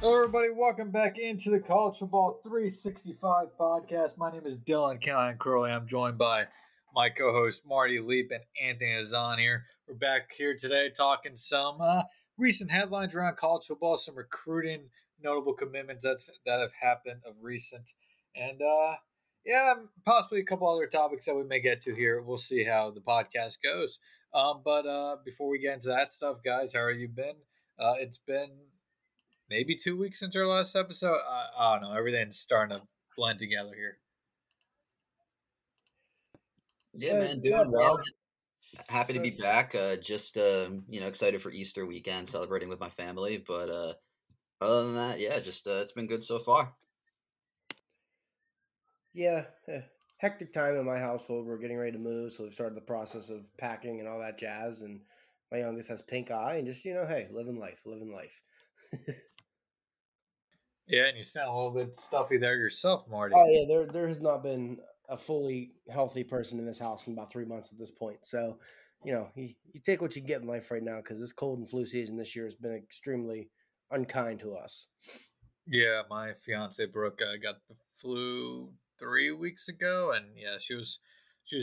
Hello, everybody. Welcome back into the College Football 365 podcast. My name is Dylan Callahan-Curley. I'm joined by my co-hosts Marty Leap and Anthony Hazan here. We're back here today talking some recent headlines around college football, some recruiting, notable commitments that have happened of recent, and possibly a couple other topics that we may get to here. We'll see how the podcast goes. But before we get into that stuff, guys, how have you been? It's been maybe 2 weeks since our last episode. I don't know. Everything's starting to blend together here. Yeah, man, doing well. Happy to be back. Excited for Easter weekend, celebrating with my family. But other than that, it's been good so far. Yeah, hectic time in my household. We're getting ready to move, so we've started the process of packing and all that jazz. And my youngest has pink eye, and just living life. Yeah, and you sound a little bit stuffy there yourself, Marty. Oh yeah, there has not been a fully healthy person in this house in about 3 months at this point. So, you take what you get in life right now, because this cold and flu season this year has been extremely unkind to us. Yeah, my fiance Brooke got the flu 3 weeks ago, and yeah, she was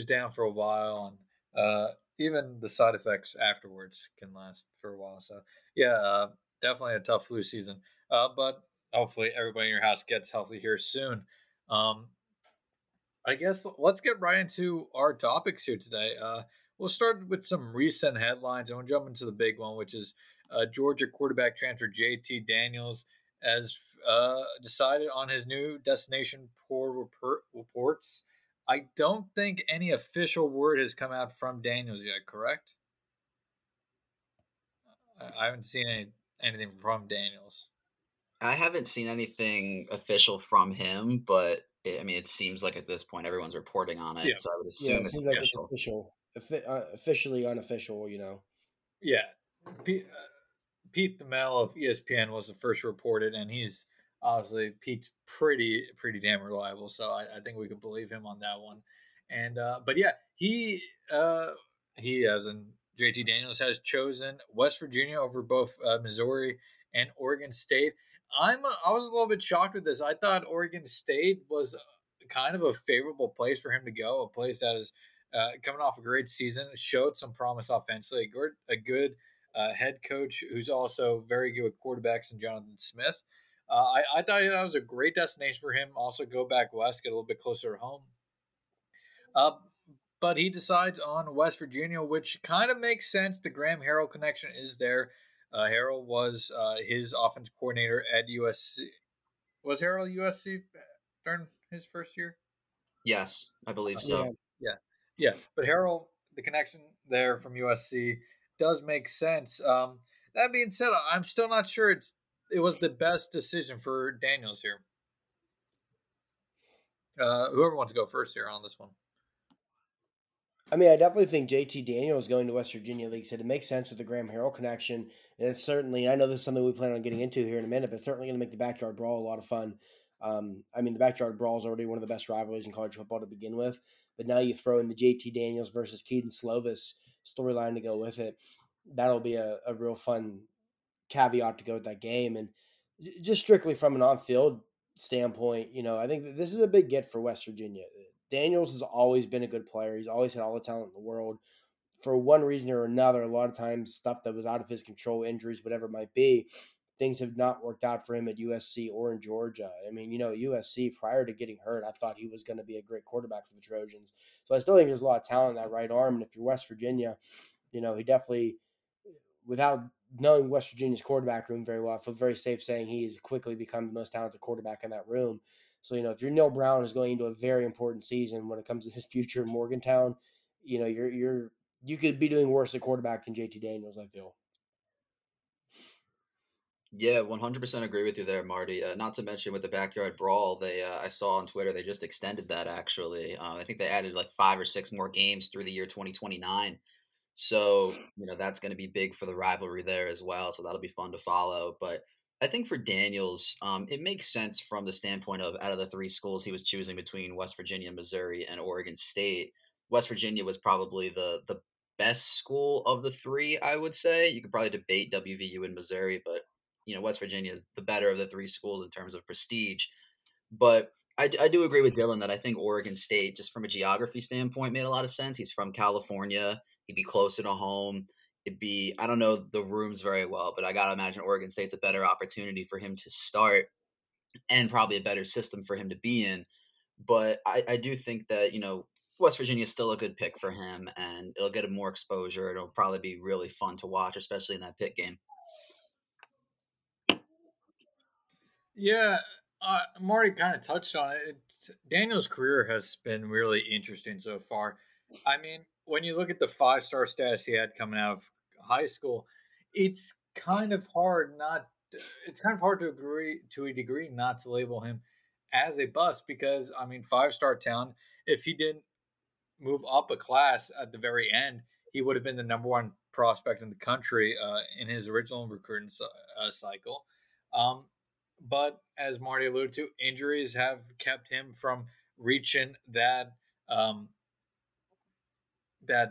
down for a while, and even the side effects afterwards can last for a while. So yeah, definitely a tough flu season. But hopefully everybody in your house gets healthy here soon. I guess let's get right into our topics here today. We'll start with some recent headlines. I want to jump into the big one, which is Georgia quarterback transfer JT Daniels has decided on his new destination for reports. I don't think any official word has come out from Daniels yet, correct? I haven't seen anything from Daniels. I haven't seen anything official from him, but it seems like at this point everyone's reporting on it, yeah. So I would assume it seems official. Like it's official, officially unofficial, Yeah, Pete Thamel of ESPN was the first reported, and he's obviously Pete's pretty damn reliable, so I think we could believe him on that one. And but yeah, he as in JT Daniels has chosen West Virginia over both Missouri and Oregon State. I was a little bit shocked with this. I thought Oregon State was kind of a favorable place for him to go, a place that is coming off a great season, showed some promise offensively, a good head coach who's also very good with quarterbacks in Jonathan Smith. I thought that was a great destination for him. Also go back west, get a little bit closer to home. But he decides on West Virginia, which kind of makes sense. The Graham Harrell connection is there. Harrell was his offense coordinator at USC. Was Harrell USC during his first year? Yes, I believe so. Yeah. But Harrell, the connection there from USC does make sense. That being said, I'm still not sure it was the best decision for Daniels here. Whoever wants to go first here on this one. I definitely think JT Daniels going to West Virginia, like you said, it makes sense with the Graham Harrell connection. And it's certainly, I know this is something we plan on getting into here in a minute, but it's certainly going to make the Backyard Brawl a lot of fun. The Backyard Brawl is already one of the best rivalries in college football to begin with. But now you throw in the JT Daniels versus Keaton Slovis storyline to go with it. That'll be a real fun caveat to go with that game. And just strictly from an on-field standpoint, I think that this is a big get for West Virginia. Daniels has always been a good player. He's always had all the talent in the world. For one reason or another, a lot of times stuff that was out of his control, injuries, whatever it might be, things have not worked out for him at USC or in Georgia. USC, prior to getting hurt, I thought he was going to be a great quarterback for the Trojans. So I still think there's a lot of talent in that right arm. And if you're West Virginia, he definitely, without knowing West Virginia's quarterback room very well, I feel very safe saying he has quickly become the most talented quarterback in that room. So, if you're Neil Brown is going into a very important season when it comes to his future in Morgantown, you could be doing worse at quarterback than JT Daniels, I feel. Yeah, 100% agree with you there, Marty. Not to mention with the Backyard Brawl, they I saw on Twitter they just extended that actually. I think they added like 5 or 6 more games through the year 2029. So, that's going to be big for the rivalry there as well. So that'll be fun to follow. But I think for Daniels, it makes sense from the standpoint of out of the 3 schools he was choosing between West Virginia, Missouri, and Oregon State, West Virginia was probably the best school of the 3, I would say. You could probably debate WVU and Missouri, but West Virginia is the better of the three schools in terms of prestige. But I do agree with Dylan that I think Oregon State, just from a geography standpoint, made a lot of sense. He's from California. He'd be closer to home. It'd be, I don't know the rooms very well, but I got to imagine Oregon State's a better opportunity for him to start and probably a better system for him to be in. But I do think that, West Virginia is still a good pick for him, and it'll get him more exposure. It'll probably be really fun to watch, especially in that Pitt game. Yeah. Marty kind of touched on it. Daniel's career has been really interesting so far. I mean, when you look at the five-star status he had coming out of high school, it's kind of hard to agree to a degree not to label him as a bust because, I mean, five-star talent, if he didn't move up a class at the very end, he would have been the number one prospect in the country in his original recruiting cycle. But as Marty alluded to, injuries have kept him from reaching that the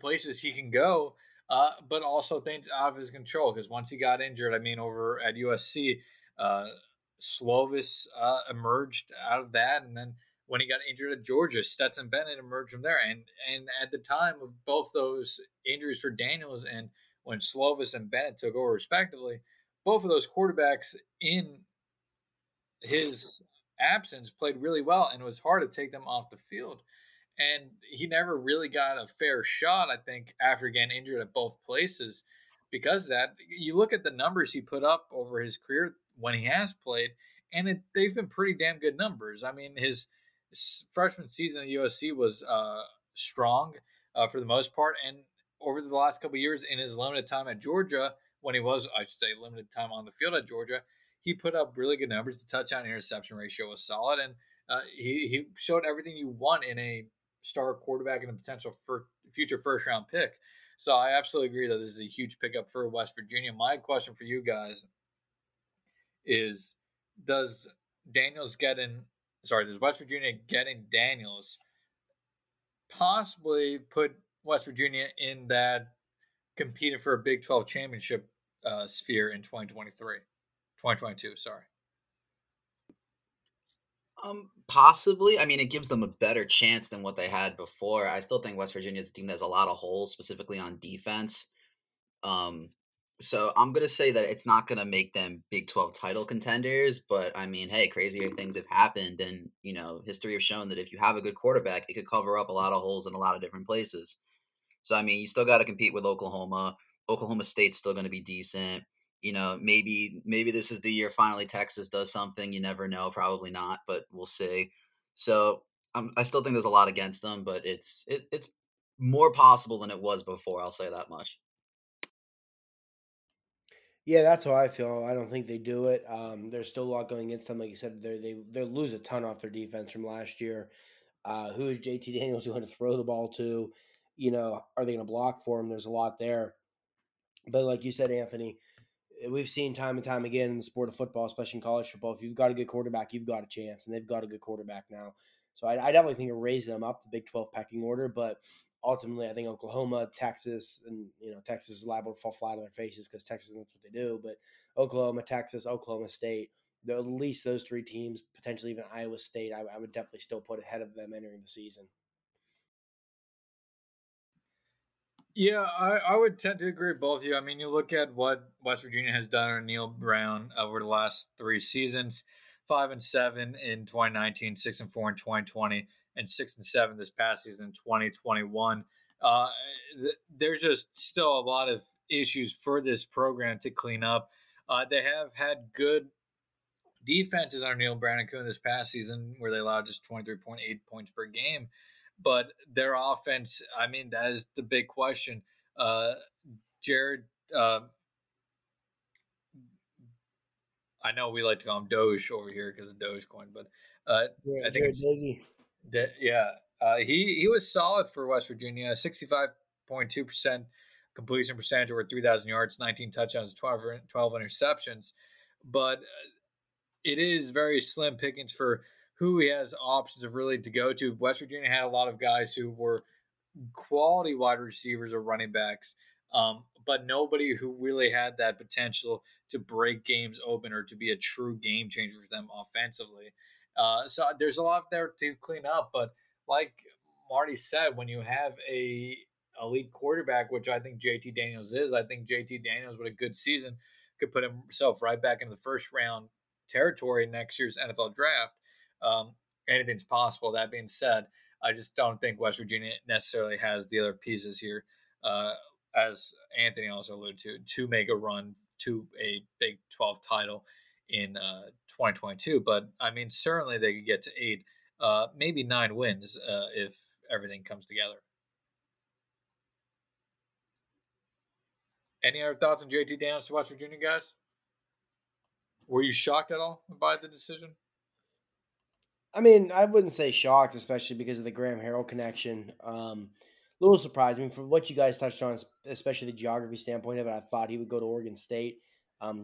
places he can go, but also things out of his control. Because once he got injured, over at USC, Slovis emerged out of that. And then when he got injured at Georgia, Stetson Bennett emerged from there. And at the time of both those injuries for Daniels and when Slovis and Bennett took over respectively, both of those quarterbacks in his absence played really well, and it was hard to take them off the field. And he never really got a fair shot, I think, after getting injured at both places. Because of that, you look at the numbers he put up over his career when he has played, and they've been pretty damn good numbers. I mean, his freshman season at USC was strong for the most part, and over the last couple of years in his limited time at Georgia, when he was, I should say, limited time on the field at Georgia, he put up really good numbers. The touchdown interception ratio was solid, and he showed everything you want in a star quarterback and a potential future first-round pick. So I absolutely agree that this is a huge pickup for West Virginia. My question for you guys is, does West Virginia getting Daniels possibly put West Virginia in that competing for a Big 12 championship sphere in 2022, sorry. Possibly. It gives them a better chance than what they had before. I still think West Virginia is a team that has a lot of holes, specifically on defense. So I'm going to say that it's not going to make them Big 12 title contenders, but hey, crazier things have happened. And, history has shown that if you have a good quarterback, it could cover up a lot of holes in a lot of different places. So, you still got to compete with Oklahoma. Oklahoma State's still going to be decent. Maybe this is the year finally Texas does something. You never know. Probably not, but we'll see. So I still think there's a lot against them, but it's more possible than it was before. I'll say that much. Yeah, that's how I feel. I don't think they do it. There's still a lot going against them. Like you said, they lose a ton off their defense from last year. Who is JT Daniels going to throw the ball to? Are they going to block for him? There's a lot there. But like you said, Anthony, we've seen time and time again in the sport of football, especially in college football, if you've got a good quarterback, you've got a chance, and they've got a good quarterback now. So I definitely think it raises them up the Big 12 pecking order, but ultimately I think Oklahoma, Texas, and Texas is liable to fall flat on their faces because Texas knows what they do, but Oklahoma, Texas, Oklahoma State, at least those three teams, potentially even Iowa State, I would definitely still put ahead of them entering the season. Yeah, I would tend to agree with both of you. You look at what West Virginia has done under Neil Brown over the last three seasons, 5-7 in 2019, 6-4 in 2020, and 6-7 this past season in 2021. There's just still a lot of issues for this program to clean up. They have had good defenses under Neil Brown and Coon this past season where they allowed just 23.8 points per game. But their offense, that is the big question. Jared, I know we like to call him Doge over here because of Dogecoin, but I think it's – yeah. He was solid for West Virginia, 65.2% completion percentage over 3,000 yards, 19 touchdowns, 12 interceptions. But it is very slim pickings for – who he has options of really to go to. West Virginia had a lot of guys who were quality wide receivers or running backs, but nobody who really had that potential to break games open or to be a true game changer for them offensively. So there's a lot there to clean up, but like Marty said, when you have a elite quarterback, which I think JT Daniels is, I think JT Daniels with a good season could put himself right back into the first round territory in next year's NFL draft. Anything's possible. That being said, I just don't think West Virginia necessarily has the other pieces here, as Anthony also alluded to make a run to a Big 12 title in 2022. But, I mean, certainly they could get to 8, maybe 9 wins if everything comes together. Any other thoughts on JT Daniels to West Virginia, guys? Were you shocked at all by the decision? I mean, I wouldn't say shocked, especially because of the Graham Harrell connection. A little surprised. I mean, for what you guys touched on, especially the geography standpoint of it, I thought he would go to Oregon State.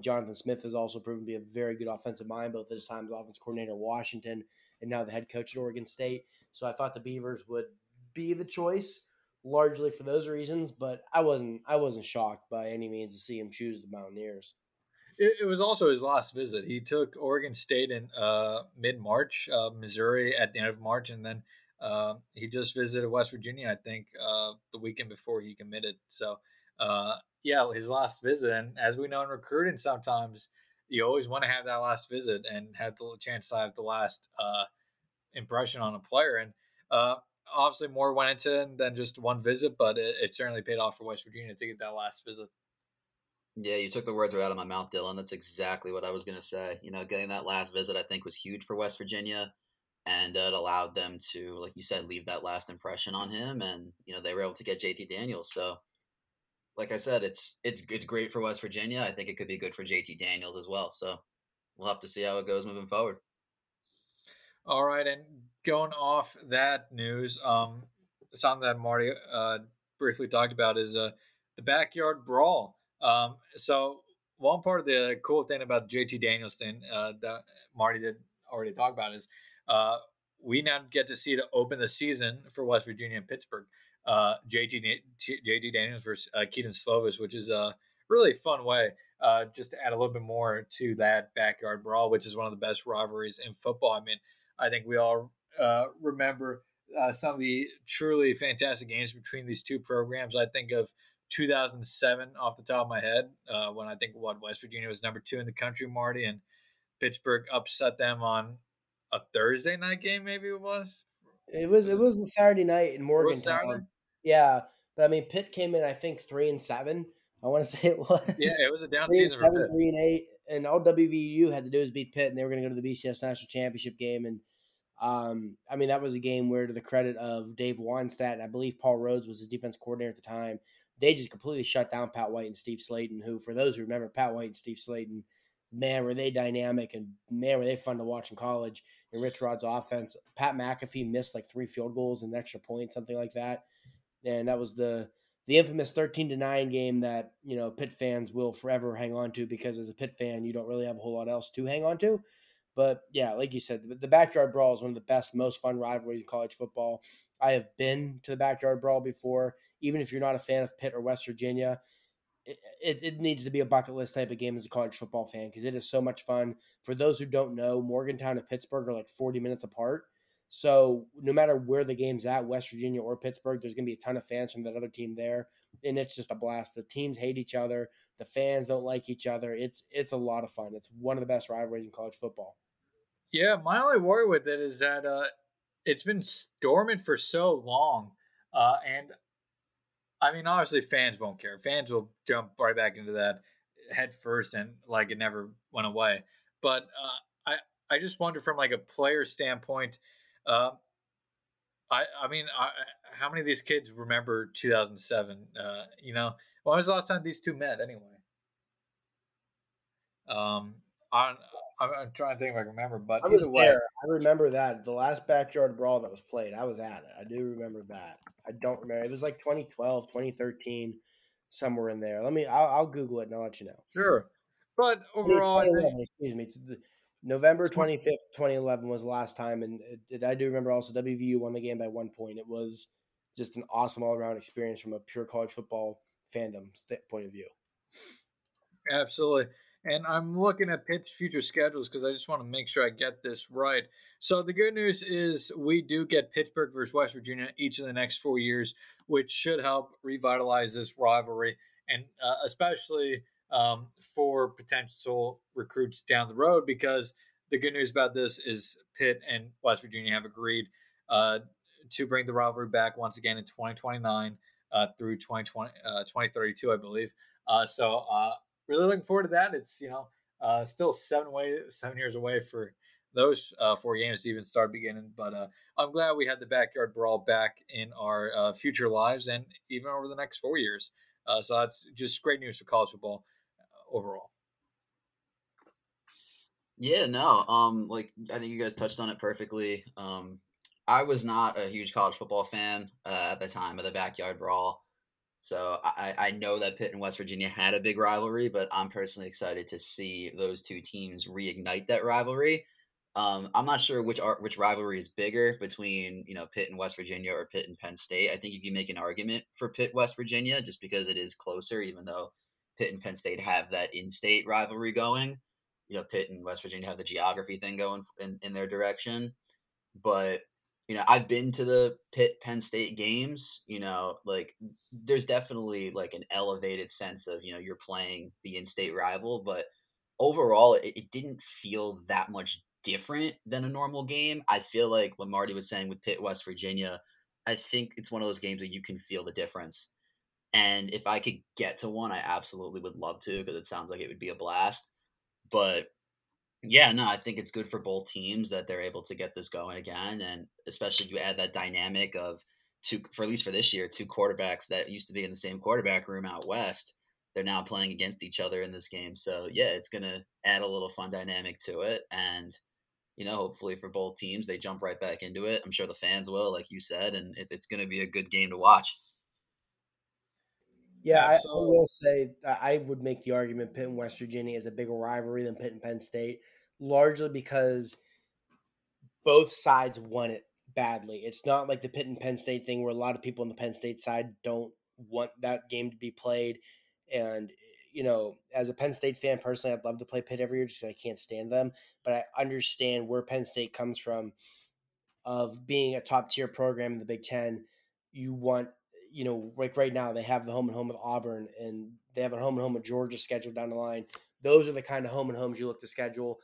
Jonathan Smith has also proven to be a very good offensive mind, both at his time as offense coordinator at Washington and now the head coach at Oregon State. So I thought the Beavers would be the choice, largely for those reasons. But I wasn't shocked by any means to see him choose the Mountaineers. It was also his last visit. He took Oregon State in mid-March, Missouri at the end of March, and then he just visited West Virginia, I think, the weekend before he committed. So, yeah, his last visit. And as we know in recruiting, sometimes you always want to have that last visit and have the chance to have the last impression on a player. And obviously more went into it than just one visit, but it certainly paid off for West Virginia to get that last visit. Yeah, you took the words right out of my mouth, Dylan. That's exactly what I was going to say. You know, getting that last visit, I think, was huge for West Virginia, and it allowed them to, like you said, leave that last impression on him. And, you know, they were able to get JT Daniels. So, like I said, it's great for West Virginia. I think it could be good for JT Daniels as well. So we'll have to see how it goes moving forward. All right, and going off that news, something that Marty briefly talked about is the Backyard Brawl. So one part of the cool thing about JT Daniels thing, that Marty did already talk about is, we now get to see to open the season for West Virginia and Pittsburgh, JT Daniels versus Keaton Slovis, which is a really fun way, just to add a little bit more to that Backyard Brawl, which is one of the best rivalries in football. I mean, I think we all, remember, some of the truly fantastic games between these two programs. I think of 2007 off the top of my head, when I think West Virginia was number 2 in the country, Marty, and Pittsburgh upset them on a Thursday night game. Maybe it was. It was a Saturday night in Morgantown. Yeah, but I mean, Pitt came in I think 3-7. I want to say it was. Yeah, it was a down season. 3-8, and all WVU had to do was beat Pitt, and they were going to go to the BCS National Championship game. And I mean, that was a game where, to the credit of Dave Wannstedt, and I believe Paul Rhodes was his defense coordinator at the time, they just completely shut down Pat White and Steve Slaton, who, for those who remember Pat White and Steve Slaton, man, were they dynamic, and man, were they fun to watch in college in Rich Rod's offense. Pat McAfee missed like 3 field goals and an extra point, something like that. And that was the infamous 13-9 game that, you know, Pitt fans will forever hang on to, because as a Pitt fan, you don't really have a whole lot else to hang on to. But yeah, like you said, the Backyard Brawl is one of the best, most fun rivalries in college football. I have been to the Backyard Brawl before. Even if you're not a fan of Pitt or West Virginia, it needs to be a bucket list type of game as a college football fan, because it is so much fun. For those who don't know, Morgantown and Pittsburgh are like 40 minutes apart. So no matter where the game's at, West Virginia or Pittsburgh, there's going to be a ton of fans from that other team there. And it's just a blast. The teams hate each other. The fans don't like each other. It's a lot of fun. It's one of the best rivalries in college football. Yeah, my only worry with it is that it's been dormant for so long. And, I mean, obviously fans won't care. Fans will jump right back into that head first and, like, it never went away. But I just wonder from, like, a player standpoint, I mean, how many of these kids remember 2007? You know, when was the last time these two met anyway? I'm trying to think if I can remember, but I was there. I remember that the last Backyard Brawl that was played, I was at it. I do remember that. I don't remember. It was like 2012, 2013, somewhere in there. I'll Google it and I'll let you know. Sure, but overall, excuse me. November 25th, 2011 was the last time, and I do remember also WVU won the game by 1 point. It was just an awesome all-around experience from a pure college football fandom point of view. Absolutely. And I'm looking at Pitt's future schedules because I just want to make sure I get this right. So the good news is we do get Pittsburgh versus West Virginia each of the next 4 years, which should help revitalize this rivalry, and especially for potential recruits down the road, because the good news about this is Pitt and West Virginia have agreed to bring the rivalry back once again in 2029 through 2032, I believe. Really looking forward to that. It's, still 7 years away for those 4 games to even start beginning. But I'm glad we had the Backyard Brawl back in our future lives and even over the next 4 years. So that's just great news for college football overall. Yeah, no. I think you guys touched on it perfectly. I was not a huge college football fan at the time of the Backyard Brawl. So I know that Pitt and West Virginia had a big rivalry, but I'm personally excited to see those two teams reignite that rivalry. I'm not sure which rivalry is bigger between Pitt and West Virginia or Pitt and Penn State. I think you can make an argument for Pitt West Virginia just because it is closer, even though Pitt and Penn State have that in-state rivalry going. Pitt and West Virginia have the geography thing going in their direction, but. I've been to the Pitt-Penn State games, there's definitely an elevated sense of, you're playing the in-state rival, but overall it didn't feel that much different than a normal game. I feel like what Marty was saying with Pitt-West Virginia, I think it's one of those games that you can feel the difference. And if I could get to one, I absolutely would love to, because it sounds like it would be a blast. But yeah, no, I think it's good for both teams that they're able to get this going again. And especially you add that dynamic of two quarterbacks that used to be in the same quarterback room out West. They're now playing against each other in this game. So yeah, it's going to add a little fun dynamic to it. And, hopefully for both teams, they jump right back into it. I'm sure the fans will, like you said, and it's going to be a good game to watch. Yeah, I will say I would make the argument Pitt and West Virginia is a bigger rivalry than Pitt and Penn State, largely because both sides want it badly. It's not like the Pitt and Penn State thing where a lot of people on the Penn State side don't want that game to be played. And, as a Penn State fan personally, I'd love to play Pitt every year just because I can't stand them. But I understand where Penn State comes from of being a top-tier program in the Big Ten. You want – like right now they have the home and home with Auburn, and they have a home and home with Georgia scheduled down the line. Those are the kind of home and homes you look to schedule.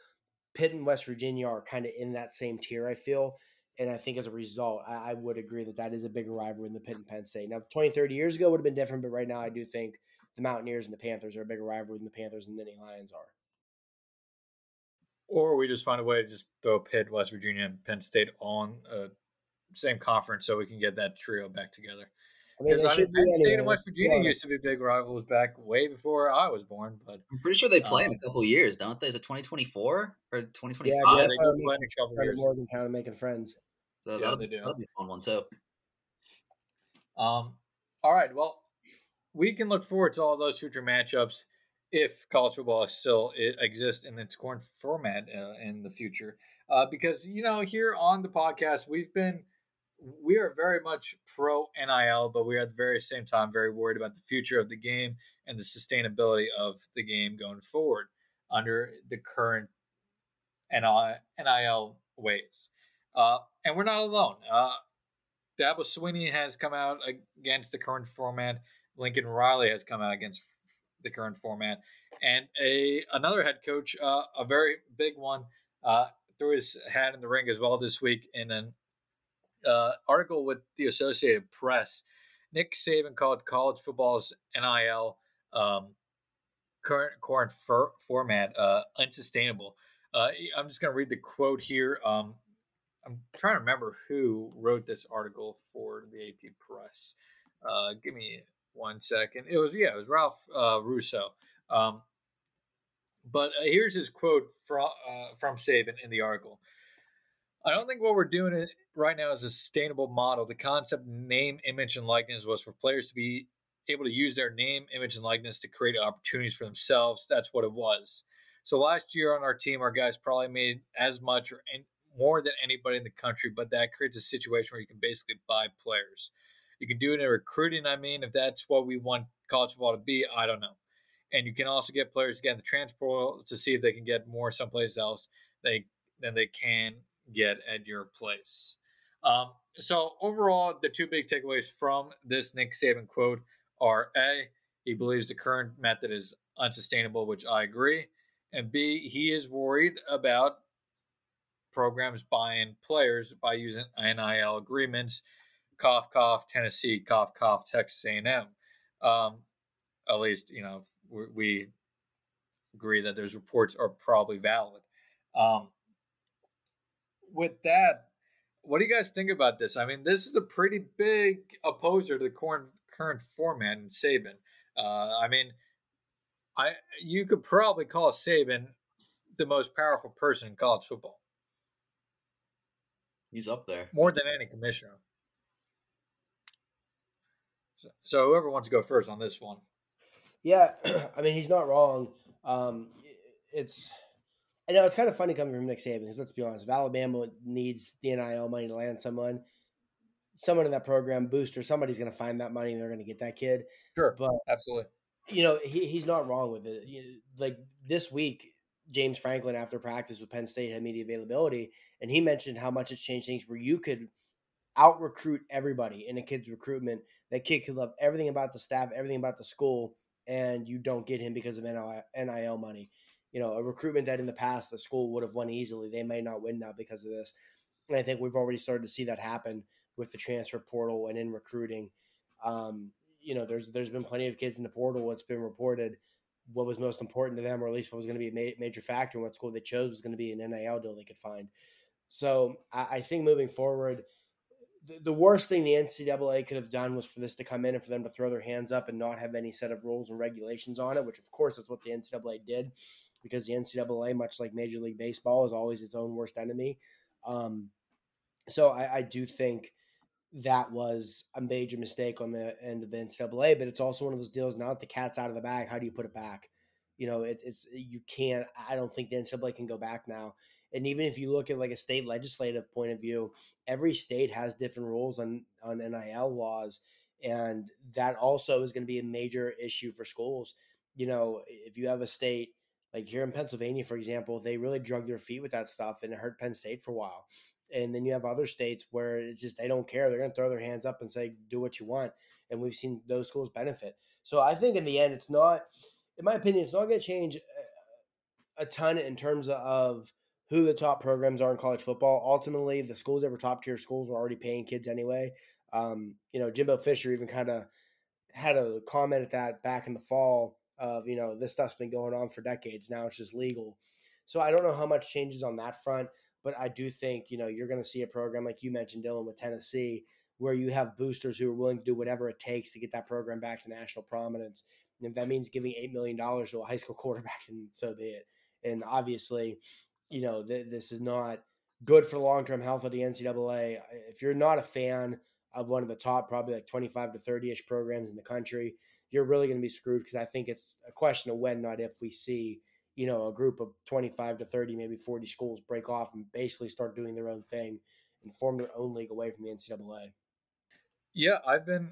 Pitt and West Virginia are kind of in that same tier, I feel. And I think as a result, I would agree that is a bigger rivalry than the Pitt and Penn State. Now, 20, 30 years ago would have been different, but right now I do think the Mountaineers and the Panthers are a bigger rivalry than the Panthers and any Lions are. Or we just find a way to just throw Pitt, West Virginia, and Penn State on same conference so we can get that trio back together. Penn State and West Virginia used to be big rivals back way before I was born. But I'm pretty sure they play in a couple of years, don't they? Is it 2024 or 2025? Yeah, they play in a couple years. Morgantown making friends. So yeah, that'll be a fun one too. All right. Well, we can look forward to all those future matchups if college football still exists in its current format in the future. Because here on the podcast we are very much pro NIL, but we are at the very same time very worried about the future of the game and the sustainability of the game going forward under the current NIL ways. And we're not alone. Dabo Swinney has come out against the current format. Lincoln Riley has come out against the current format. And another head coach, a very big one, threw his hat in the ring as well this week in an article with the Associated Press. Nick Saban called college football's NIL current format unsustainable. I'm just going to read the quote here. I'm trying to remember who wrote this article for the AP Press. Give me 1 second. It was Ralph Russo. But here's his quote from Saban in the article. I don't think what we're doing right now is a sustainable model. The concept name, image, and likeness was for players to be able to use their name, image, and likeness to create opportunities for themselves. That's what it was. So last year on our team, our guys probably made as much or more than anybody in the country, but that creates a situation where you can basically buy players. You can do it in recruiting. I mean, if that's what we want college football to be, I don't know. And you can also get players again the transfer portal to see if they can get more someplace else than they can get at your place. So overall, the two big takeaways from this Nick Saban quote are A, he believes the current method is unsustainable, which I agree, and B, he is worried about programs buying players by using NIL agreements. Cough, cough, Tennessee, cough, cough, Texas A&M. At least, you know, we agree that those reports are probably valid. With that, what do you guys think about this? I mean, this is a pretty big opposer to the current format in Saban. I mean, you could probably call Saban the most powerful person in college football. He's up there. More than any commissioner. So whoever wants to go first on this one. Yeah, I mean, he's not wrong. I know it's kind of funny coming from Nick Saban, because let's be honest, if Alabama needs the NIL money to land someone in that program, booster, somebody's going to find that money and they're going to get that kid. Sure, but absolutely. You know, he's not wrong with it. Like this week, James Franklin, after practice with Penn State, had media availability, and he mentioned how much it's changed things where you could out-recruit everybody in a kid's recruitment. That kid could love everything about the staff, everything about the school, and you don't get him because of NIL money. You know, a recruitment that in the past the school would have won easily, they may not win now because of this. And I think we've already started to see that happen with the transfer portal and in recruiting. You know, there's been plenty of kids in the portal. It's been reported what was most important to them, or at least what was going to be a major factor in what school they chose, was going to be an NIL deal they could find. So I think moving forward, the worst thing the NCAA could have done was for this to come in and for them to throw their hands up and not have any set of rules and regulations on it, which of course is what the NCAA did, because the NCAA, much like Major League Baseball, is always its own worst enemy. So I do think that was a major mistake on the end of the NCAA, but it's also one of those deals. Now that the cat's out of the bag, how do you put it back? You know, you can't. I don't think the NCAA can go back now. And even if you look at like a state legislative point of view, every state has different rules on NIL laws. And that also is going to be a major issue for schools. You know, if you have a state like here in Pennsylvania, for example, they really drug their feet with that stuff, and it hurt Penn State for a while. And then you have other states where it's just, they don't care. They're going to throw their hands up and say, do what you want. And we've seen those schools benefit. So I think in the end, it's not, in my opinion, it's not going to change a ton in terms of who the top programs are in college football. Ultimately, the schools that were top-tier schools were already paying kids anyway. You know, Jimbo Fisher even kind of had a comment at that back in the fall of, you know, this stuff's been going on for decades. Now it's just legal. So I don't know how much changes on that front, but I do think, you know, you're going to see a program like you mentioned, Dylan, with Tennessee, where you have boosters who are willing to do whatever it takes to get that program back to national prominence. And if that means giving $8 million to a high school quarterback, then so be it. And obviously, you know, this is not good for long-term health of the NCAA. If you're not a fan of one of the top, probably like 25 to 30-ish programs in the country, you're really going to be screwed, because I think it's a question of when, not if, we see, you know, a group of 25 to 30, maybe 40 schools break off and basically start doing their own thing and form their own league away from the NCAA. Yeah, I've been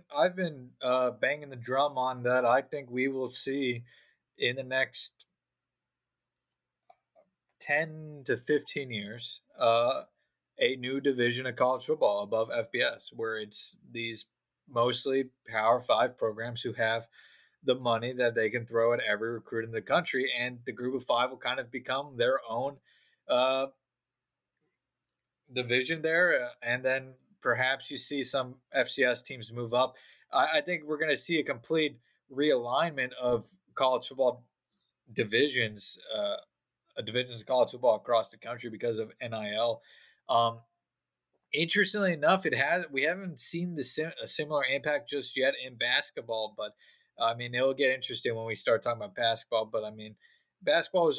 banging the drum on that. I think we will see in the next 10 to 15 years, a new division of college football above FBS, where it's these mostly Power 5 programs who have the money that they can throw at every recruit in the country, and the group of five will kind of become their own division there, and then perhaps you see some FCS teams move up. I think we're going to see a complete realignment of college football divisions, divisions of college football across the country because of NIL. Interestingly enough, we haven't seen a similar impact just yet in basketball, but I mean, it'll get interesting when we start talking about basketball. But I mean, basketball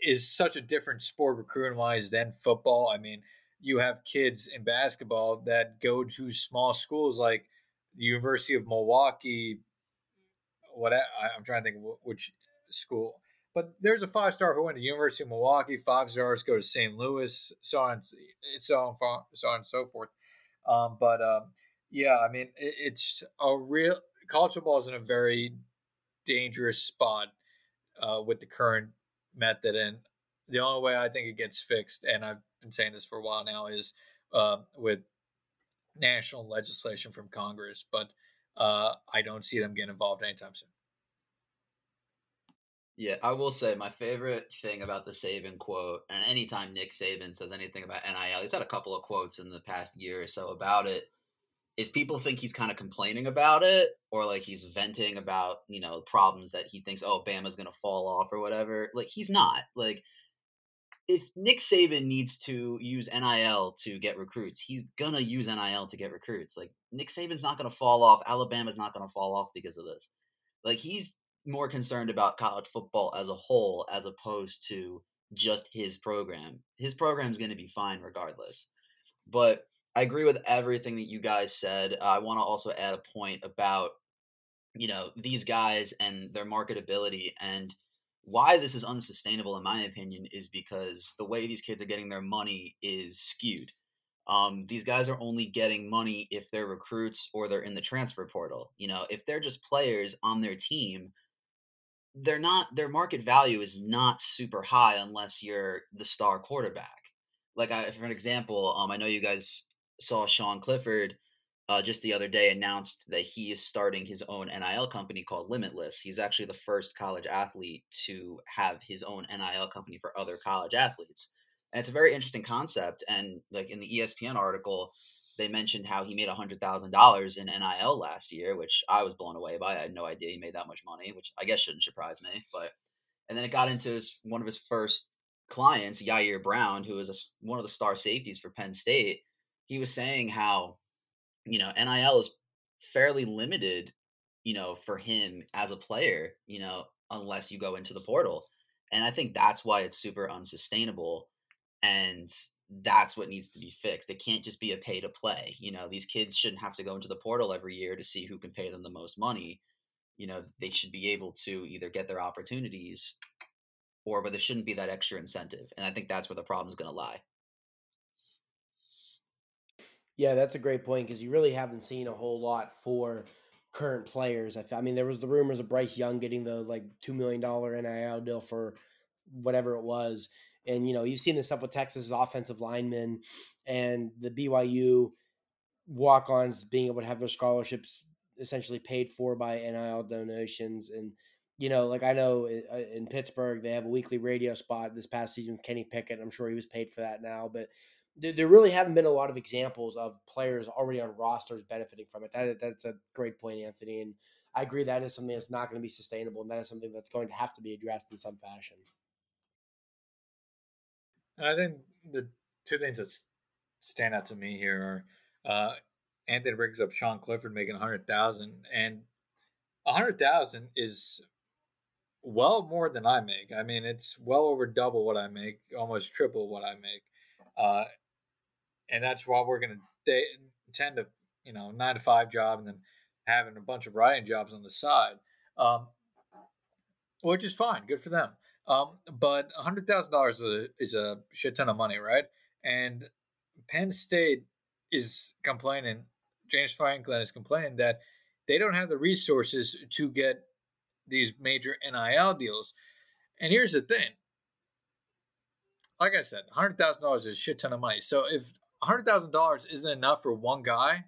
is such a different sport recruiting wise than football. I mean, you have kids in basketball that go to small schools like the University of Milwaukee. I'm trying to think of which school. But there's a five-star who went to University of Milwaukee. Five stars go to St. Louis, so on and so forth. But yeah, I mean, it's a real college football is in a very dangerous spot with the current method. And the only way I think it gets fixed, and I've been saying this for a while now, is with national legislation from Congress. But I don't see them getting involved anytime soon. Yeah, I will say my favorite thing about the Saban quote, and anytime Nick Saban says anything about NIL, he's had a couple of quotes in the past year or so about it, is people think he's kind of complaining about it, or like he's venting about, you know, problems that he thinks, oh, Bama's going to fall off or whatever. Like, he's not. Like, if Nick Saban needs to use NIL to get recruits, he's going to use NIL to get recruits. Like, Nick Saban's not going to fall off. Alabama's not going to fall off because of this. Like, he's more concerned about college football as a whole as opposed to just his program. His program's going to be fine regardless. But I agree with everything that you guys said. I want to also add a point about, you know, these guys and their marketability, and why this is unsustainable, in my opinion, is because the way these kids are getting their money is skewed. These guys are only getting money if they're recruits or they're in the transfer portal. You know, if they're just players on their team, they're not, their market value is not super high unless you're the star quarterback. Like, for an example, I know you guys saw Sean Clifford just the other day announced that he is starting his own NIL company called Limitless. He's actually the first college athlete to have his own NIL company for other college athletes. And it's a very interesting concept. And like in the ESPN article, they mentioned how he made $100,000 in NIL last year, which I was blown away by. I had no idea he made that much money, which I guess shouldn't surprise me. But, and then it got into one of his first clients, Yair Brown, who is one of the star safeties for Penn State. He was saying how, you know, NIL is fairly limited, you know, for him as a player, you know, unless you go into the portal. And I think that's why it's super unsustainable. And that's what needs to be fixed. It can't just be a pay to play. You know, these kids shouldn't have to go into the portal every year to see who can pay them the most money. You know, they should be able to either get their opportunities or, but there shouldn't be that extra incentive. And I think that's where the problem is going to lie. Yeah, that's a great point, because you really haven't seen a whole lot for current players. I mean, there was the rumors of Bryce Young getting the like $2 million NIL deal for whatever it was. And, you know, you've seen this stuff with Texas's offensive linemen and the BYU walk-ons being able to have their scholarships essentially paid for by NIL donations. And, you know, like I know in Pittsburgh, they have a weekly radio spot this past season with Kenny Pickett. I'm sure he was paid for that now. But there really haven't been a lot of examples of players already on rosters benefiting from it. That's a great point, Anthony. And I agree that is something that's not going to be sustainable, and that is something that's going to have to be addressed in some fashion. I think the two things that stand out to me here are Anthony brings up Sean Clifford making $100,000, and $100,000 is well more than I make. I mean, it's well over double what I make, almost triple what I make, and that's why we're going to tend to, you know, 9-to-5 job and then having a bunch of writing jobs on the side, which is fine, good for them. But $100,000 is a shit ton of money, right? And Penn State is complaining, James Franklin is complaining that they don't have the resources to get these major NIL deals. And here's the thing. Like I said, $100,000 is a shit ton of money. So if $100,000 isn't enough for one guy,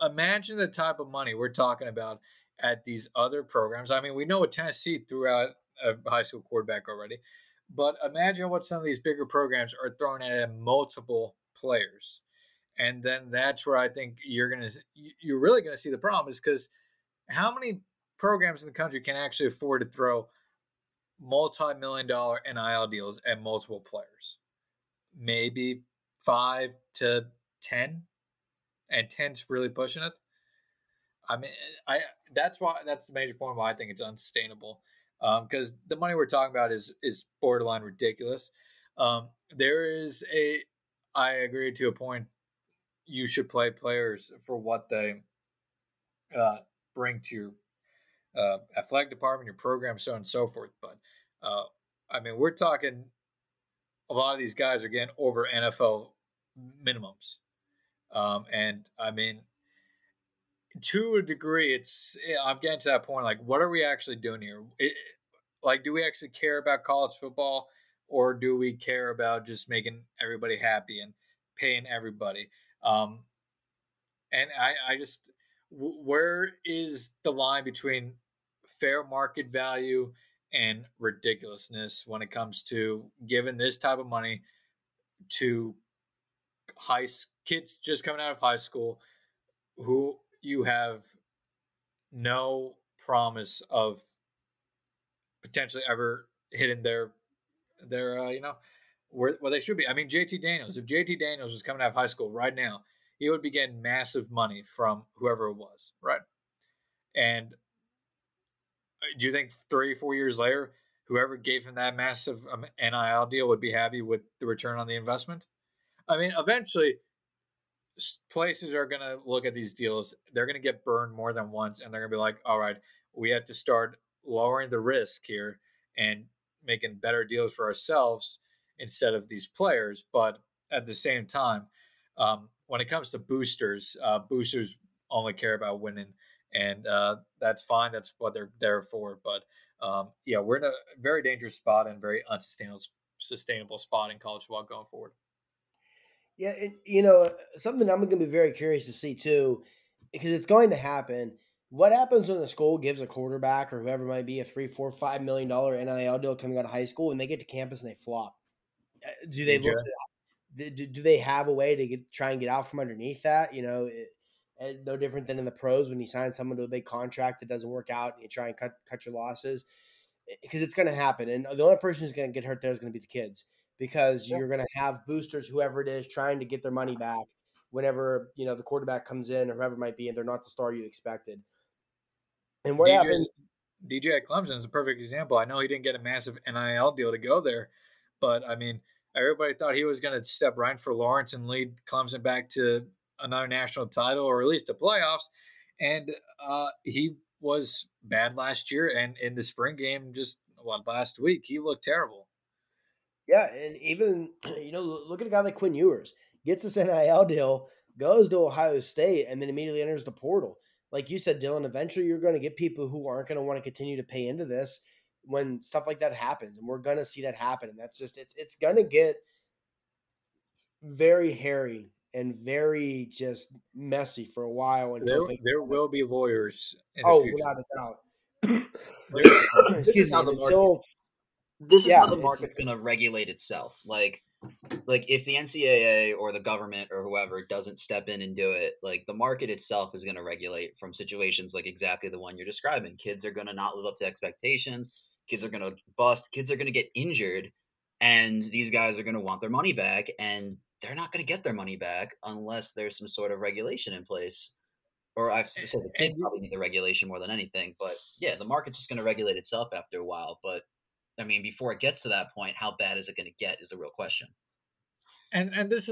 imagine the type of money we're talking about at these other programs. I mean, we know what Tennessee threw out a high school quarterback already, but imagine what some of these bigger programs are throwing at multiple players. And then that's where I think you're really going to see the problem, is because how many programs in the country can actually afford to throw multi-million-dollar NIL deals at multiple players? Maybe 5 to 10, and 10's really pushing it. I mean, that's the major point why I think it's unsustainable. Because the money we're talking about is borderline ridiculous. I agree to a point, you should play players for what they bring to your athletic department, your program, so on and so forth. But, I mean, we're talking a lot of these guys are getting over NFL minimums. And, I mean, to a degree, I'm getting to that point. Like, what are we actually doing here? Do we actually care about college football, or do we care about just making everybody happy and paying everybody? Where is the line between fair market value and ridiculousness when it comes to giving this type of money to kids just coming out of high school who you have no promise of potentially ever hitting their where they should be? I mean, JT Daniels, if JT Daniels was coming out of high school right now, he would be getting massive money from whoever it was, right? And do you think 3-4 years later, whoever gave him that massive NIL deal would be happy with the return on the investment? I mean, eventually places are going to look at these deals. They're going to get burned more than once, and they're going to be like, all right, we have to start lowering the risk here and making better deals for ourselves instead of these players. But at the same time, when it comes to boosters, boosters only care about winning, and that's fine. That's what they're there for. But we're in a very dangerous spot and very unsustainable spot in college football going forward. Yeah, something I'm going to be very curious to see too, because it's going to happen. What happens when the school gives a quarterback or whoever it might be a $3-4-5 million NIL deal coming out of high school, and they get to campus and they flop? Do they look at that? Do they have a way to try and get out from underneath that? No different than in the pros when you sign someone to a big contract that doesn't work out and you try and cut your losses, because it's going to happen. And the only person who's going to get hurt there is going to be the kids. Because you're going to have boosters, whoever it is, trying to get their money back whenever, the quarterback comes in or whoever it might be, and they're not the star you expected. And what happens? DJ at Clemson is a perfect example. I know he didn't get a massive NIL deal to go there, but, I mean, everybody thought he was going to step right for Lawrence and lead Clemson back to another national title or at least the playoffs. And he was bad last year, and in the spring game last week, he looked terrible. Yeah, and even, look at a guy like Quinn Ewers. Gets this NIL deal, goes to Ohio State, and then immediately enters the portal. Like you said, Dylan, eventually you're going to get people who aren't going to want to continue to pay into this when stuff like that happens, and we're going to see that happen. And that's just – it's going to get very hairy and very just messy for a while. And there will be lawyers in the future. Oh, without a doubt. Excuse me. This is how the market's going to regulate itself. Like if the NCAA or the government or whoever doesn't step in and do it, like the market itself is going to regulate from situations like exactly the one you're describing. Kids are going to not live up to expectations. Kids are going to bust. Kids are going to get injured, and these guys are going to want their money back, and they're not going to get their money back unless there's some sort of regulation in place. Or I've said the kids probably need the regulation more than anything, but yeah, the market's just going to regulate itself after a while, but. I mean, before it gets to that point, how bad is it going to get is the real question. And this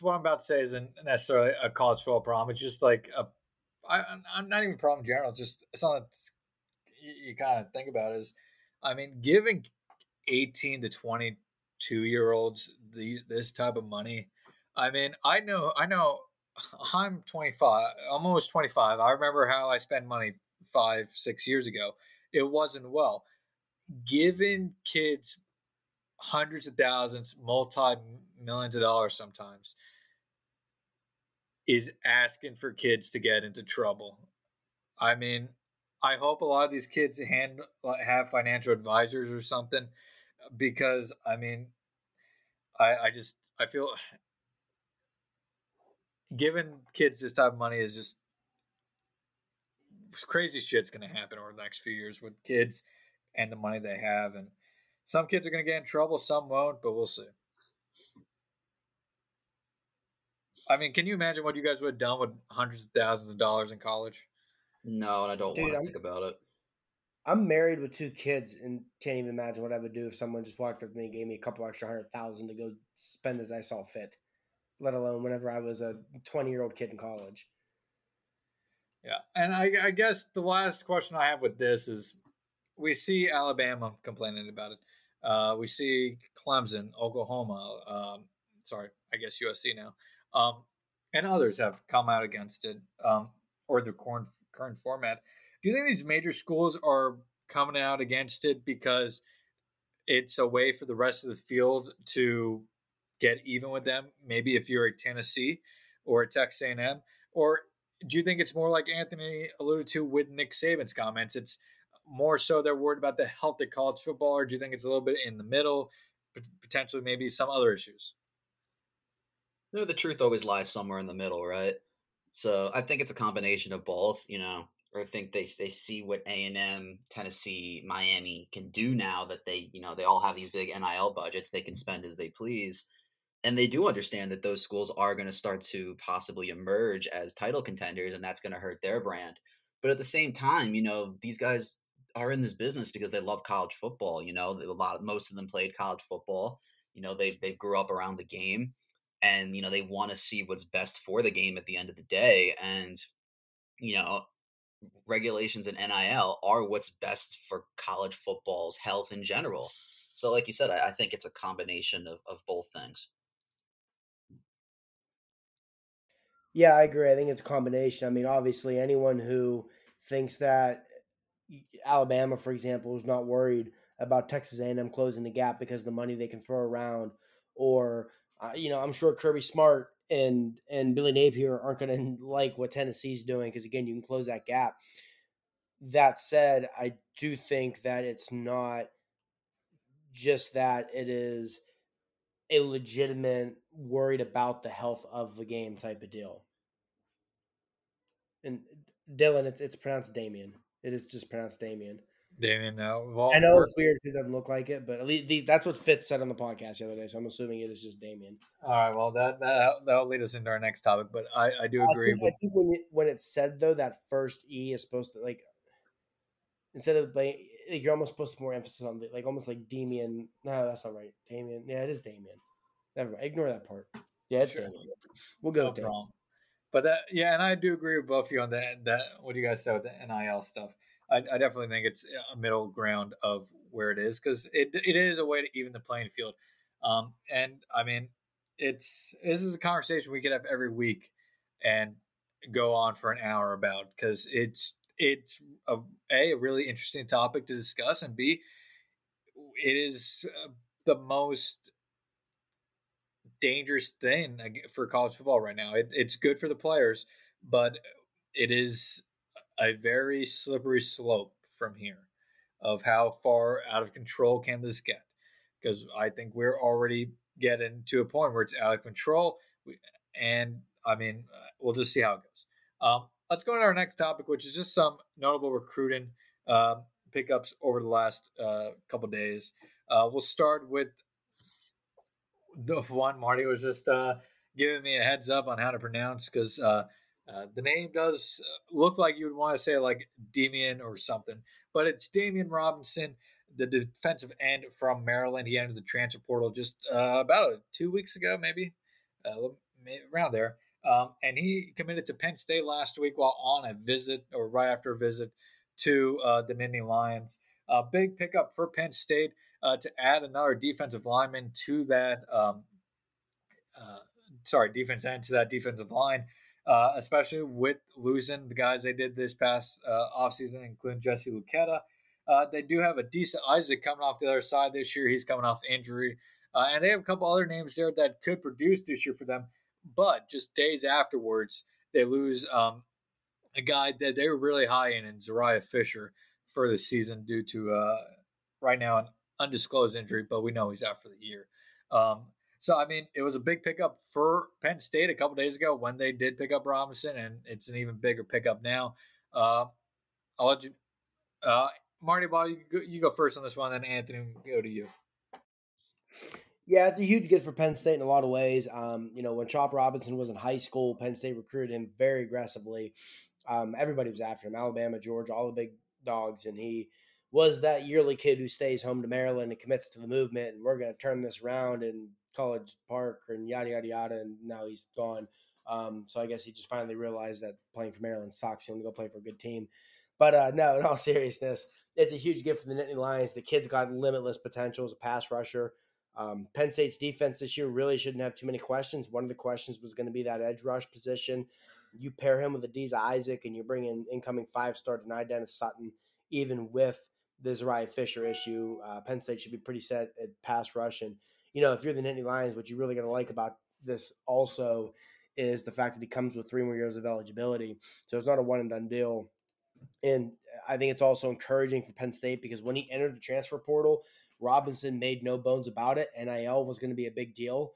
what I'm about to say isn't necessarily a college football problem. It's just like I'm not even a problem in general. It's just something you kind of think about is, I mean, giving 18 to 22-year-olds this type of money. I mean, I know I'm 25, almost 25. I remember how I spent money 5-6 years ago. It wasn't well. Giving kids hundreds of thousands, multi-millions of dollars sometimes is asking for kids to get into trouble. I mean, I hope a lot of these kids have financial advisors or something, because I mean, I feel giving kids this type of money is just crazy. Shit's going to happen over the next few years with kids and the money they have. And some kids are going to get in trouble, some won't, but we'll see. I mean, can you imagine what you guys would have done with hundreds of thousands of dollars in college? No, and I don't want to think about it. I'm married with 2 kids and can't even imagine what I would do if someone just walked up to me and gave me a couple extra 100,000 to go spend as I saw fit, let alone whenever I was a 20-year-old kid in college. Yeah, and I guess the last question I have with this is, we see Alabama complaining about it. We see Clemson, Oklahoma, USC now, and others have come out against it. or the current format. Do you think these major schools are coming out against it because it's a way for the rest of the field to get even with them? Maybe if you're a Tennessee or a Texas A&M, or do you think it's more like Anthony alluded to with Nick Saban's comments? It's more so they're worried about the health of college football, or do you think it's a little bit in the middle, potentially maybe some other issues? You know, the truth always lies somewhere in the middle, right? So I think it's a combination of both, you know. I think they see what A&M, Tennessee, Miami can do now that they, you know, they all have these big NIL budgets. They can spend as they please. And they do understand that those schools are going to start to possibly emerge as title contenders, and that's going to hurt their brand. But at the same time, you know, these guys are in this business because they love college football. You know, most of them played college football. You know, they grew up around the game, and, you know, they want to see what's best for the game at the end of the day. And, you know, regulations and NIL are what's best for college football's health in general. So like you said, I think it's a combination of both things. Yeah, I agree. I think it's a combination. I mean, obviously anyone who thinks that Alabama, for example, is not worried about Texas A&M closing the gap because of the money they can throw around, or, you know, I'm sure Kirby Smart and Billy Napier aren't going to like what Tennessee's doing because, again, you can close that gap. That said, I do think that it's not just that. It is a legitimate worried about the health of the game type of deal. And Dylan, it's pronounced Damion. It is just pronounced Damion. Damion, no. I know it's weird because it doesn't look like it, but at least that's what Fitz said on the podcast the other day, so I'm assuming it is just Damion. All right, well, that'll lead us into our next topic, but I do agree. I think when it's said, though, that first E is supposed to, like, instead of, like you're almost supposed to more emphasis on, like, almost like Damion. No, that's not right. Damion. Yeah, it is Damion. Never mind. Ignore that part. Yeah, it's sure. Damion. We'll go with wrong. But that, yeah, and I do agree with both of you on that. What do you guys say with the NIL stuff? I definitely think it's a middle ground of where it is, because it is a way to even the playing field. And I mean, this is a conversation we could have every week and go on for an hour about, because it's a really interesting topic to discuss, and B, it is the most dangerous thing for college football right now. It's good for the players, but it is a very slippery slope from here of how far out of control can this get, because I think we're already getting to a point where it's out of control, and I mean, we'll just see how it goes. Let's go to our next topic, which is just some notable recruiting pickups over the last couple of days. We'll start with the one Marty was just giving me a heads up on how to pronounce, because the name does look like you would want to say like Damion or something, but it's Damion Robinson, the defensive end from Maryland. He entered the transfer portal just about 2 weeks ago, maybe around there. And he committed to Penn State last week while on a visit, or right after a visit, to the Nittany Lions. A big pickup for Penn State to add another defensive lineman to that defense end to that defensive line. Especially with losing the guys they did this past offseason, including Jesse Luketa. They do have Adisa Isaac coming off the other side this year. He's coming off injury. And they have a couple other names there that could produce this year for them. But just days afterwards, they lose a guy that they were really high in Zariah Fisher, for the season due to, right now, an undisclosed injury, but we know he's out for the year. So, I mean, it was a big pickup for Penn State a couple days ago when they did pick up Robinson, and it's an even bigger pickup now. I'll let you Marty, Ball, you go first on this one, then Anthony, we'll go to you. Yeah, it's a huge get for Penn State in a lot of ways. You know, when Chop Robinson was in high school, Penn State recruited him very aggressively. Everybody was after him, Alabama, Georgia, all the big dogs, and he was that yearly kid who stays home to Maryland and commits to the movement, and we're going to turn this around and College Park and yada, yada, yada, and now he's gone. So I guess he just finally realized that playing for Maryland sucks. He wanted to go play for a good team. But no, in all seriousness, it's a huge gift for the Nittany Lions. The kid's got limitless potential as a pass rusher. Penn State's defense this year really shouldn't have too many questions. One of the questions was going to be that edge rush position. You pair him with Adisa Isaac, and you bring in incoming five-star denied Dennis Sutton, even with the Zariah Fisher issue. Penn State should be pretty set at pass rush. And, you know, if you're the Nittany Lions, what you're really going to like about this also is the fact that he comes with 3 more years of eligibility. So it's not a one-and-done deal. And I think it's also encouraging for Penn State because when he entered the transfer portal, Robinson made no bones about it. NIL was going to be a big deal.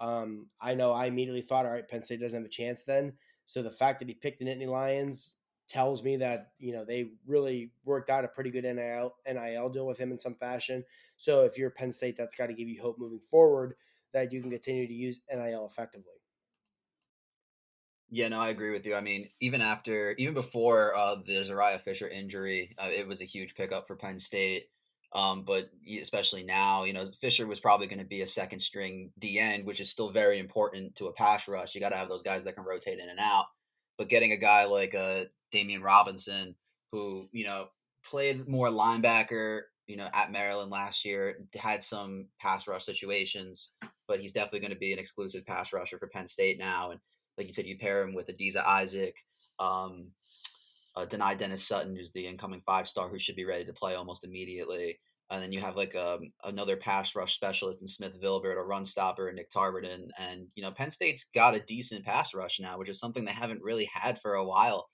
I know I immediately thought, all right, Penn State doesn't have a chance then. So the fact that he picked the Nittany Lions tells me that, you know, they really worked out a pretty good NIL deal with him in some fashion. So if you're Penn State, that's got to give you hope moving forward that you can continue to use NIL effectively. Yeah, no, I agree with you. I mean, even before the Zariah Fisher injury, it was a huge pickup for Penn State. But especially now, you know, Fisher was probably going to be a second string DN, which is still very important to a pass rush. You got to have those guys that can rotate in and out. But getting a guy like Damion Robinson, who, you know, played more linebacker, you know, at Maryland last year, had some pass rush situations, but he's definitely going to be an exclusive pass rusher for Penn State now. And like you said, you pair him with Adisa Isaac, deny Dennis Sutton, who's the incoming 5-star who should be ready to play almost immediately. And then you have like another pass rush specialist in Smith Vilbert, a run stopper in Nick Tarberton. And, you know, Penn State's got a decent pass rush now, which is something they haven't really had for a while.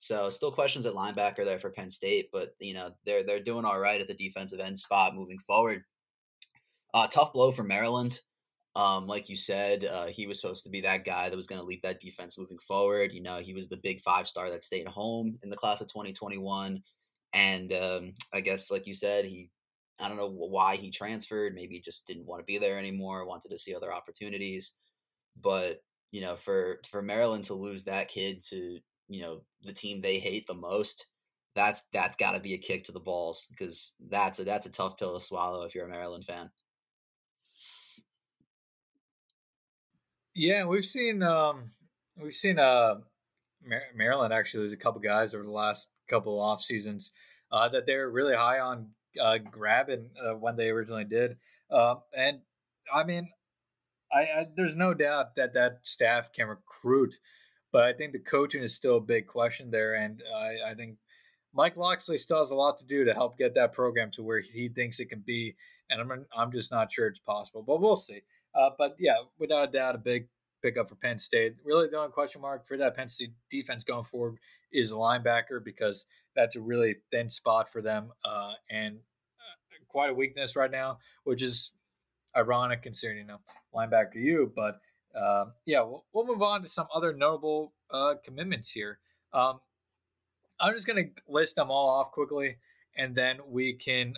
So still questions at linebacker there for Penn State, but, you know, they're doing all right at the defensive end spot moving forward. Tough blow for Maryland. Like you said, he was supposed to be that guy that was going to lead that defense moving forward. You know, he was the big 5-star that stayed home in the class of 2021. And I guess, like you said, I don't know why he transferred. Maybe he just didn't want to be there anymore, wanted to see other opportunities. But, you know, for Maryland to lose that kid to, you know, the team they hate the most, that's got to be a kick to the balls because that's a tough pill to swallow if you're a Maryland fan. Yeah, we've seen Maryland actually lose a couple guys over the last couple of off seasons that they were really high on grabbing when they originally did. And I mean, I there's no doubt that staff can recruit, but I think the coaching is still a big question there. And I think Mike Loxley still has a lot to do to help get that program to where he thinks it can be. And I'm just not sure it's possible, but we'll see. But yeah, without a doubt, a big pickup for Penn State. Really, the only question mark for that Penn State defense going forward is linebacker because that's a really thin spot for them and quite a weakness right now, which is ironic considering, you know, linebacker you. But yeah, we'll move on to some other notable commitments here. I'm just going to list them all off quickly. And then we can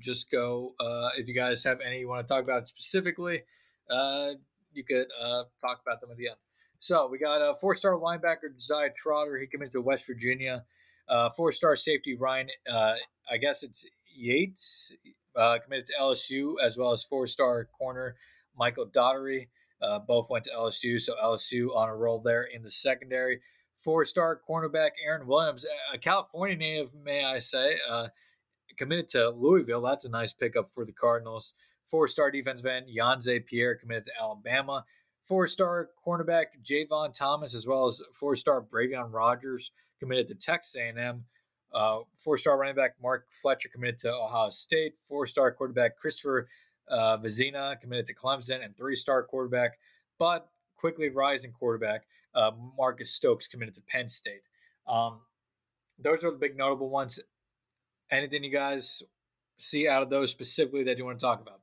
just go, if you guys have any you want to talk about specifically, you could talk about them at the end. So we got a 4-star linebacker, Josiah Trotter. He committed to West Virginia. 4-star safety, Ryan, I guess it's Yates, committed to LSU, as well as 4-star corner, Michael Daugherty. Both went to LSU, so LSU on a roll there in the secondary. 4-star cornerback Aaron Williams, a California native, may I say, committed to Louisville. That's a nice pickup for the Cardinals. 4-star defensive end Yanze Pierre committed to Alabama. 4-star cornerback Javon Thomas, as well as 4-star Bravion Rogers, committed to Texas A&M. 4-star running back Mark Fletcher committed to Ohio State. 4-star quarterback Christopher Vezina committed to Clemson, and 3-star quarterback, but quickly rising quarterback, Marcus Stokes committed to Penn State. Those are the big notable ones. Anything you guys see out of those specifically that you want to talk about?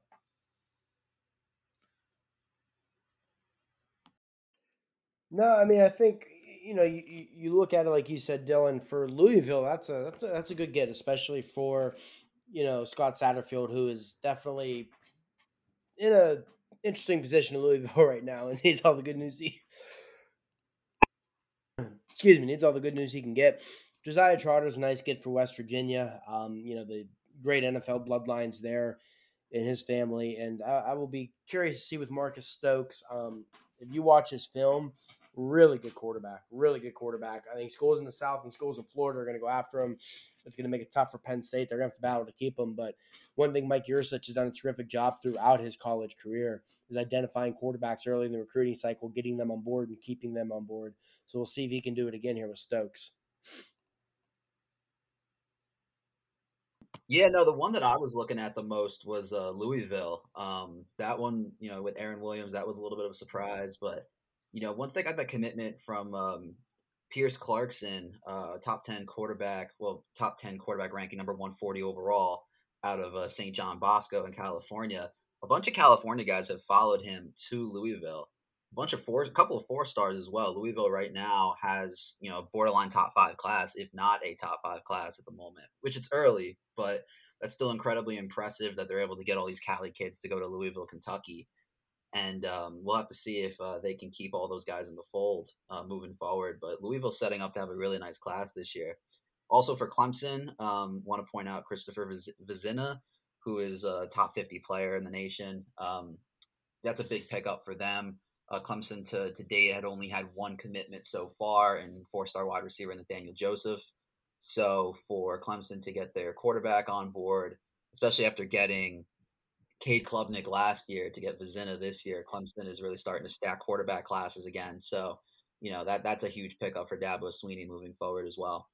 No, I mean, I think, you know, you look at it like you said, Dylan, for Louisville, that's a good get, especially for, you know, Scott Satterfield, who is definitely in an interesting position in Louisville right now and needs all the good news needs all the good news he can get. Josiah Trotter's a nice kid for West Virginia. You know, the great NFL bloodlines there in his family. And I will be curious to see with Marcus Stokes. If you watch his film, Really good quarterback. I think schools in the South and schools in Florida are going to go after him. It's going to make it tough for Penn State. They're going to have to battle to keep him. But one thing Mike Yurcich has done a terrific job throughout his college career is identifying quarterbacks early in the recruiting cycle, getting them on board and keeping them on board. So we'll see if he can do it again here with Stokes. Yeah, no, the one that I was looking at the most was Louisville. That one, you know, with Aaron Williams, that was a little bit of a surprise. But, you know, once they got that commitment from Pierce Clarkson, top 10 quarterback ranking number 140 overall out of St. John Bosco in California, a bunch of California guys have followed him to Louisville. A couple of four stars as well. Louisville right now has, you know, borderline top five class, if not a top five class at the moment, which it's early, but that's still incredibly impressive that they're able to get all these Cali kids to go to Louisville, Kentucky. And we'll have to see if they can keep all those guys in the fold moving forward. But Louisville's setting up to have a really nice class this year. Also for Clemson, want to point out Christopher Vezina, who is a top 50 player in the nation. That's a big pickup for them. Clemson to date had only had one commitment so far, and four-star wide receiver Nathaniel Joseph. So for Clemson to get their quarterback on board, especially after getting Cade Klubnik last year, to get Vezina this year, Clemson is really starting to stack quarterback classes again. So, you know, that's a huge pickup for Dabo Swinney moving forward as well.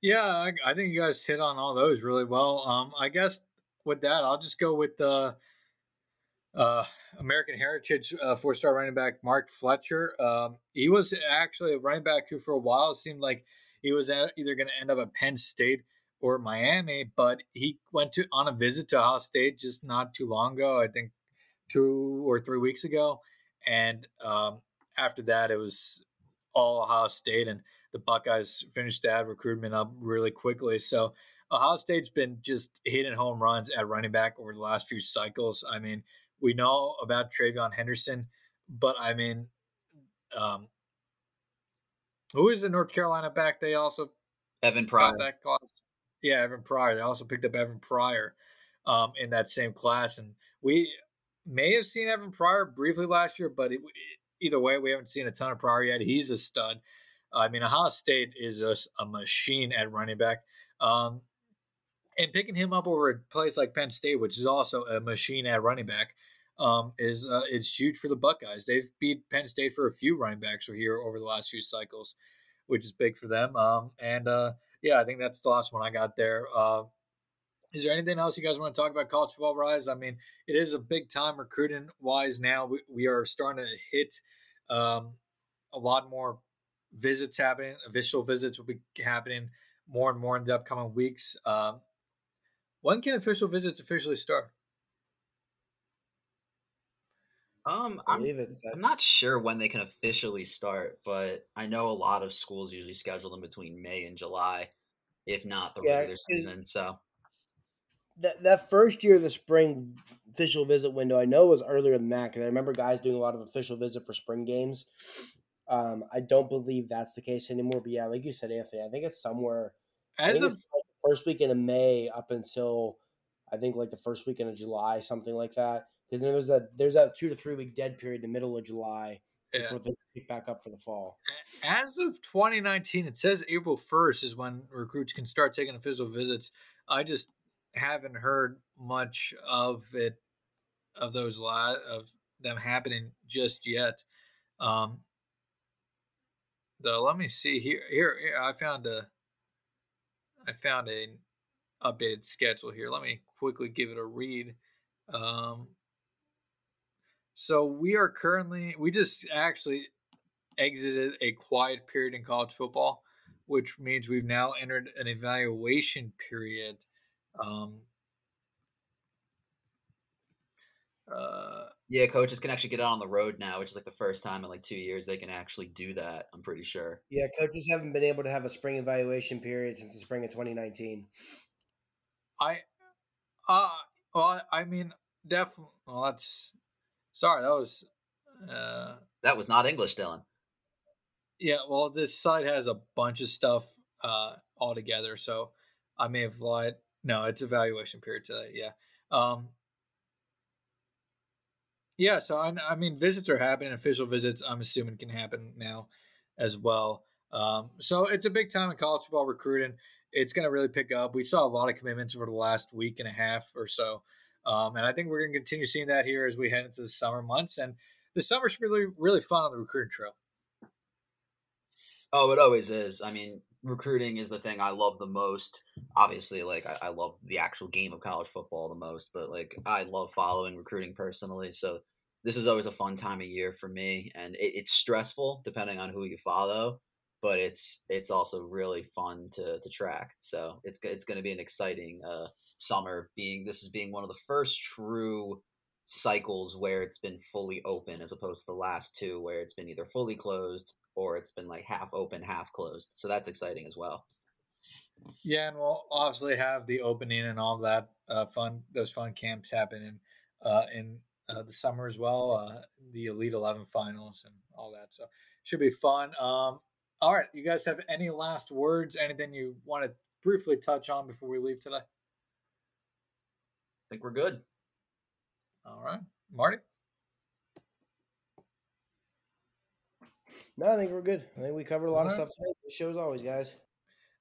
Yeah, I think you guys hit on all those really well. I guess with that, I'll just go with the American Heritage four-star running back Mark Fletcher. He was actually a running back who for a while seemed like he was either going to end up at Penn State or Miami, but he went on a visit to Ohio State just not too long ago, I think 2 or 3 weeks ago. And after that, it was all Ohio State, and the Buckeyes finished that recruitment up really quickly. So Ohio State's been just hitting home runs at running back over the last few cycles. I mean, we know about Travion Henderson, but I mean, who is the North Carolina back? They also Evan Pryor. Got that class. Yeah, Evan Pryor. They also picked up Evan Pryor in that same class, and we may have seen Evan Pryor briefly last year, but either way, we haven't seen a ton of Pryor yet. He's a stud. I mean, Ohio State is a machine at running back, and picking him up over a place like Penn State, which is also a machine at running back, it's huge for the Buckeyes. They've beat Penn State for a few running backs here over the last few cycles, which is big for them. I think that's the last one I got there. Is there anything else you guys want to talk about college football rise? I mean, it is a big time recruiting wise now. We are starting to hit a lot more visits happening. Official visits will be happening more and more in the upcoming weeks. When can official visits officially start? I'm not sure when they can officially start, but I know a lot of schools usually schedule them between May and July, if not the regular season. So that first year of the spring official visit window, I know was earlier than that, because I remember guys doing a lot of official visit for spring games. I don't believe that's the case anymore. But yeah, like you said, Anthony, I think it's somewhere first weekend of May up until I think like the first weekend of July, something like that. Because there's a 2 to 3 week dead period in the middle of July before things pick back up for the fall. As of 2019, it says April 1st is when recruits can start taking official visits. I just haven't heard much of them happening just yet. Though, let me see here. Here I found an updated schedule here. Let me quickly give it a read. So we just actually exited a quiet period in college football, which means we've now entered an evaluation period. Coaches can actually get out on the road now, which is like the first time in like 2 years they can actually do that, I'm pretty sure. Yeah, coaches haven't been able to have a spring evaluation period since the spring of 2019. Definitely. Well, that was not English, Dylan. Yeah, well, this site has a bunch of stuff all together, so I may have lied. No, it's evaluation period today, yeah. Yeah, so I mean, visits are happening. Official visits, I'm assuming, can happen now as well. So it's a big time in college football recruiting. It's going to really pick up. We saw a lot of commitments over the last week and a half or so. And I think we're going to continue seeing that here as we head into the summer months. And the summer should be really, really fun on the recruiting trail. Oh, it always is. I mean, recruiting is the thing I love the most. Obviously, like I love the actual game of college football the most, but like I love following recruiting personally. So this is always a fun time of year for me, and it's stressful depending on who you follow, but it's also really fun to track. So it's going to be an exciting summer. This is one of the first true cycles where it's been fully open, as opposed to the last two where it's been either fully closed or it's been like half open, half closed. So that's exciting as well. Yeah, and we'll obviously have the opening and all that fun camps happening in the summer as well, the Elite 11 finals and all that. So should be fun. All right, you guys have any last words, anything you want to briefly touch on before we leave today? I think we're good. All right. Marty? No, I think we're good. I think we covered a lot of stuff today. The show's always, guys.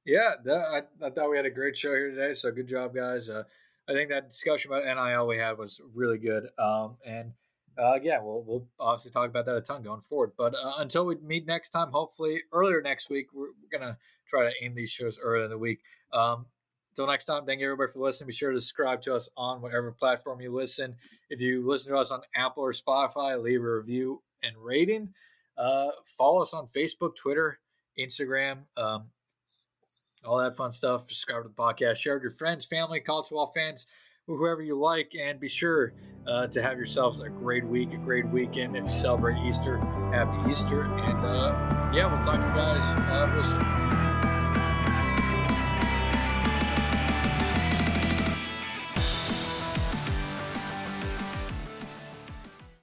Yeah, I thought we had a great show here today, so good job, guys. I think that discussion about NIL we had was really good. And we'll obviously talk about that a ton going forward. But until we meet next time, hopefully earlier next week, we're going to try to aim these shows earlier in the week. Until next time, thank you everybody for listening. Be sure to subscribe to us on whatever platform you listen. If you listen to us on Apple or Spotify, leave a review and rating. Follow us on Facebook, Twitter, Instagram, all that fun stuff. Subscribe to the podcast. Share with your friends, family, college football fans, whoever you like. And be sure to have yourselves a great week, a great weekend. If you celebrate Easter, happy Easter. And we'll talk to you guys. We'll see you.